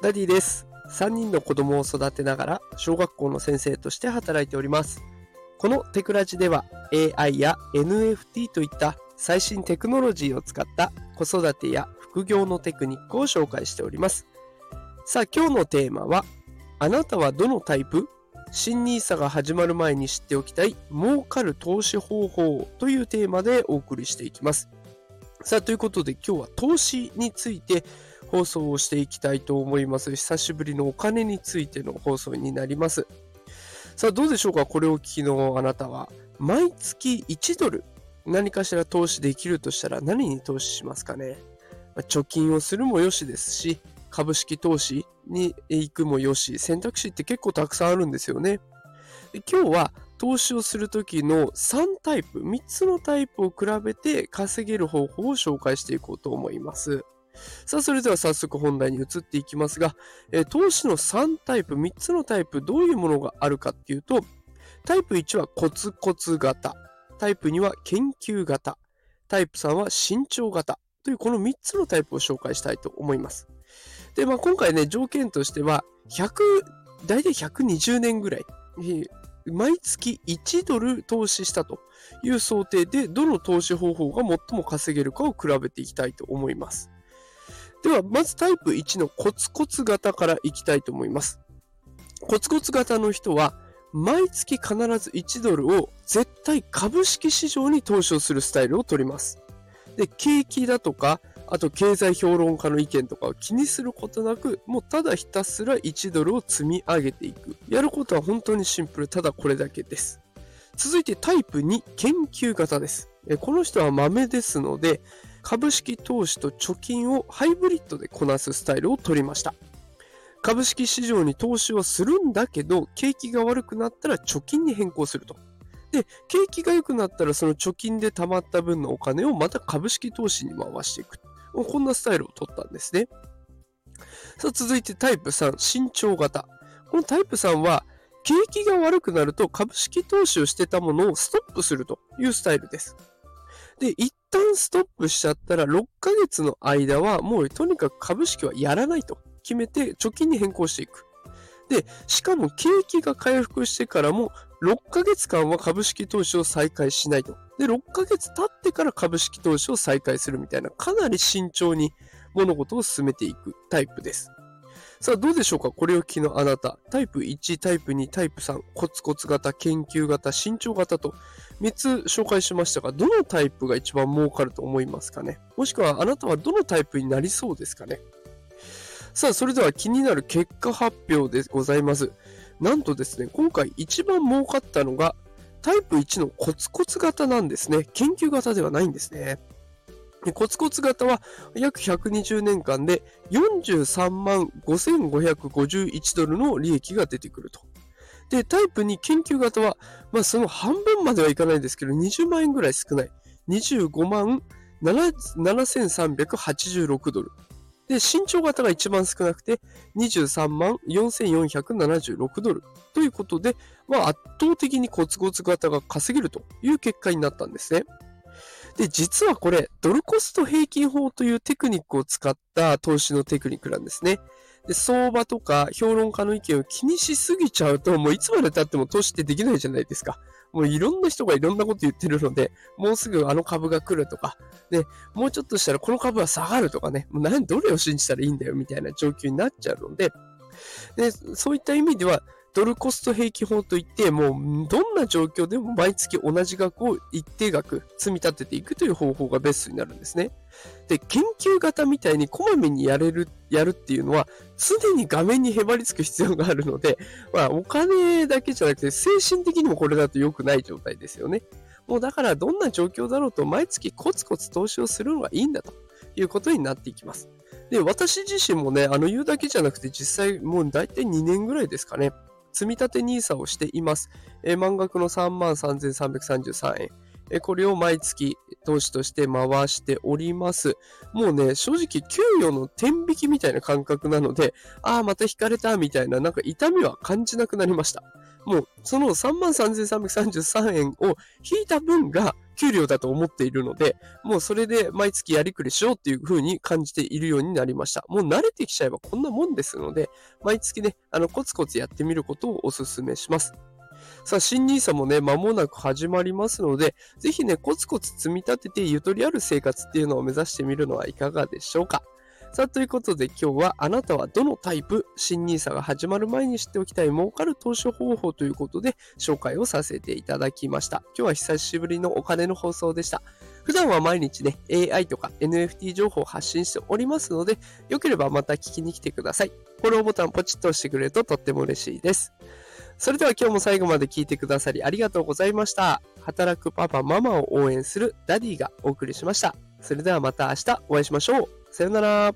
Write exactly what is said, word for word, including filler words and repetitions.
ダディです。さんにんの子供を育てながら小学校の先生として働いております。このテクラジでは エーアイ や エヌエフティー といった最新テクノロジーを使った子育てや副業のテクニックを紹介しております。さあ、今日のテーマは、あなたはどのタイプ？新ニーサが始まる前に知っておきたい儲かる投資方法というテーマでお送りしていきます。さあ、ということで今日は投資について放送をしていきたいと思います。久しぶりのお金についての放送になります。さあ、どうでしょうか。これをお聞きのあなたは、毎月いちドル何かしら投資できるとしたら何に投資しますかね。貯金をするもよしですし、株式投資に行くもよし、選択肢って結構たくさんあるんですよね。で、今日は投資をするときのさんタイプ、みっつのタイプを比べて稼げる方法を紹介していこうと思います。さあ、それでは早速本題に移っていきますが、えー、投資のさんタイプ、みっつのタイプ、どういうものがあるかっていうと、タイプいちはコツコツ型、タイプには研究型、タイプさんは慎重型というこのみっつのタイプを紹介したいと思います。で、まあ、今回ね、条件としてはひゃく、大体ひゃくにじゅうねんぐらい毎月いちドル投資したという想定で、どの投資方法が最も稼げるかを比べていきたいと思います。では、まずタイプいちのコツコツ型からいきたいと思います。コツコツ型の人は毎月必ずいちドルを絶対株式市場に投資をするスタイルを取ります。で、景気だとか、あと経済評論家の意見とかを気にすることなく、もうただひたすらいちドルを積み上げていく。やることは本当にシンプル、ただこれだけです。続いてタイプに、研究型です。この人は豆ですので、株式投資と貯金をハイブリッドでこなすスタイルを取りました。株式市場に投資はするんだけど、景気が悪くなったら貯金に変更すると。で、景気が良くなったらその貯金で貯まった分のお金をまた株式投資に回していく。こんなスタイルを取ったんですね。さあ、続いてタイプさん、慎重型。このタイプさんは、景気が悪くなると株式投資をしてたものをストップするというスタイルです。で、一旦ストップしちゃったらろっかげつの間はもうとにかく株式はやらないと決めて貯金に変更していく。で、しかも景気が回復してからもろっかげつかんは株式投資を再開しないと。で、ろっかげつ経ってから株式投資を再開するみたいな、かなり慎重に物事を進めていくタイプです。さあ、どうでしょうか。これを聞きのあなた、タイプいち、タイプに、タイプさん、コツコツ型、研究型、慎重型とみっつ紹介しましたが、どのタイプが一番儲かると思いますかね。もしくはあなたはどのタイプになりそうですかね。さあ、それでは気になる結果発表でございます。なんとですね、今回一番儲かったのがタイプいちのコツコツ型なんですね。研究型ではないんですね。コツコツ型は約ひゃくにじゅうねんかんでよんじゅうさんまんごせんごひゃくごじゅういちドルの利益が出てくると。で、タイプに、研究型は、まあ、その半分まではいかないですけど、にじゅうまんえんぐらい少ない。にじゅうごまんななせんさんびゃくはちじゅうろくドル。で、慎重型が一番少なくてにじゅうさんまんよんせんよんひゃくななじゅうろくドルということで、まあ、圧倒的にコツコツ型が稼げるという結果になったんですね。で、実はこれドルコスト平均法というテクニックを使った投資のテクニックなんですね。で、相場とか評論家の意見を気にしすぎちゃうと、もういつまで経っても投資ってできないじゃないですか。もういろんな人がいろんなこと言ってるので、もうすぐあの株が来るとか、ね、もうちょっとしたらこの株は下がるとかね、もう何、どれを信じたらいいんだよみたいな状況になっちゃうので、で、そういった意味ではドルコスト平均法といって、もうどんな状況でも毎月同じ額を一定額積み立てていくという方法がベストになるんですね。で、研究型みたいにこまめにやれるやるっていうのは常に画面にへばりつく必要があるので、まあ、お金だけじゃなくて精神的にもこれだと良くない状態ですよね。もうだからどんな状況だろうと毎月コツコツ投資をするのがいいんだということになっていきます。で、私自身もね、あの言うだけじゃなくて実際もう大体にねんぐらいですかね、積立 ニーサ をしています。えー、満額の さんまんさんぜんさんびゃくさんじゅうさんえん、えー、これを毎月投資として回しております。もうね、正直給与の天引きみたいな感覚なので、ああまた引かれたみたいな、なんか痛みは感じなくなりました。もうその さんまんさんぜんさんびゃくさんじゅうさんえんを引いた分が給料だと思っているので、もうそれで毎月やりくりしようっていう風に感じているようになりました。もう慣れてきちゃえばこんなもんですので、毎月ね、あのコツコツやってみることをお勧めします。さあ、新ニーサもね、間もなく始まりますので、ぜひね、コツコツ積み立ててゆとりある生活っていうのを目指してみるのはいかがでしょうか。さあ、ということで今日は、あなたはどのタイプ？新ニーサが始まる前に知っておきたい儲かる投資方法ということで紹介をさせていただきました。今日は久しぶりのお金の放送でした。普段は毎日ね、エーアイ とか エヌエフティー 情報を発信しておりますので、よければまた聞きに来てください。フォローボタンポチッと押してくれるととっても嬉しいです。それでは今日も最後まで聞いてくださりありがとうございました。働くパパママを応援するダディがお送りしました。それではまた明日お会いしましょう。さよなら。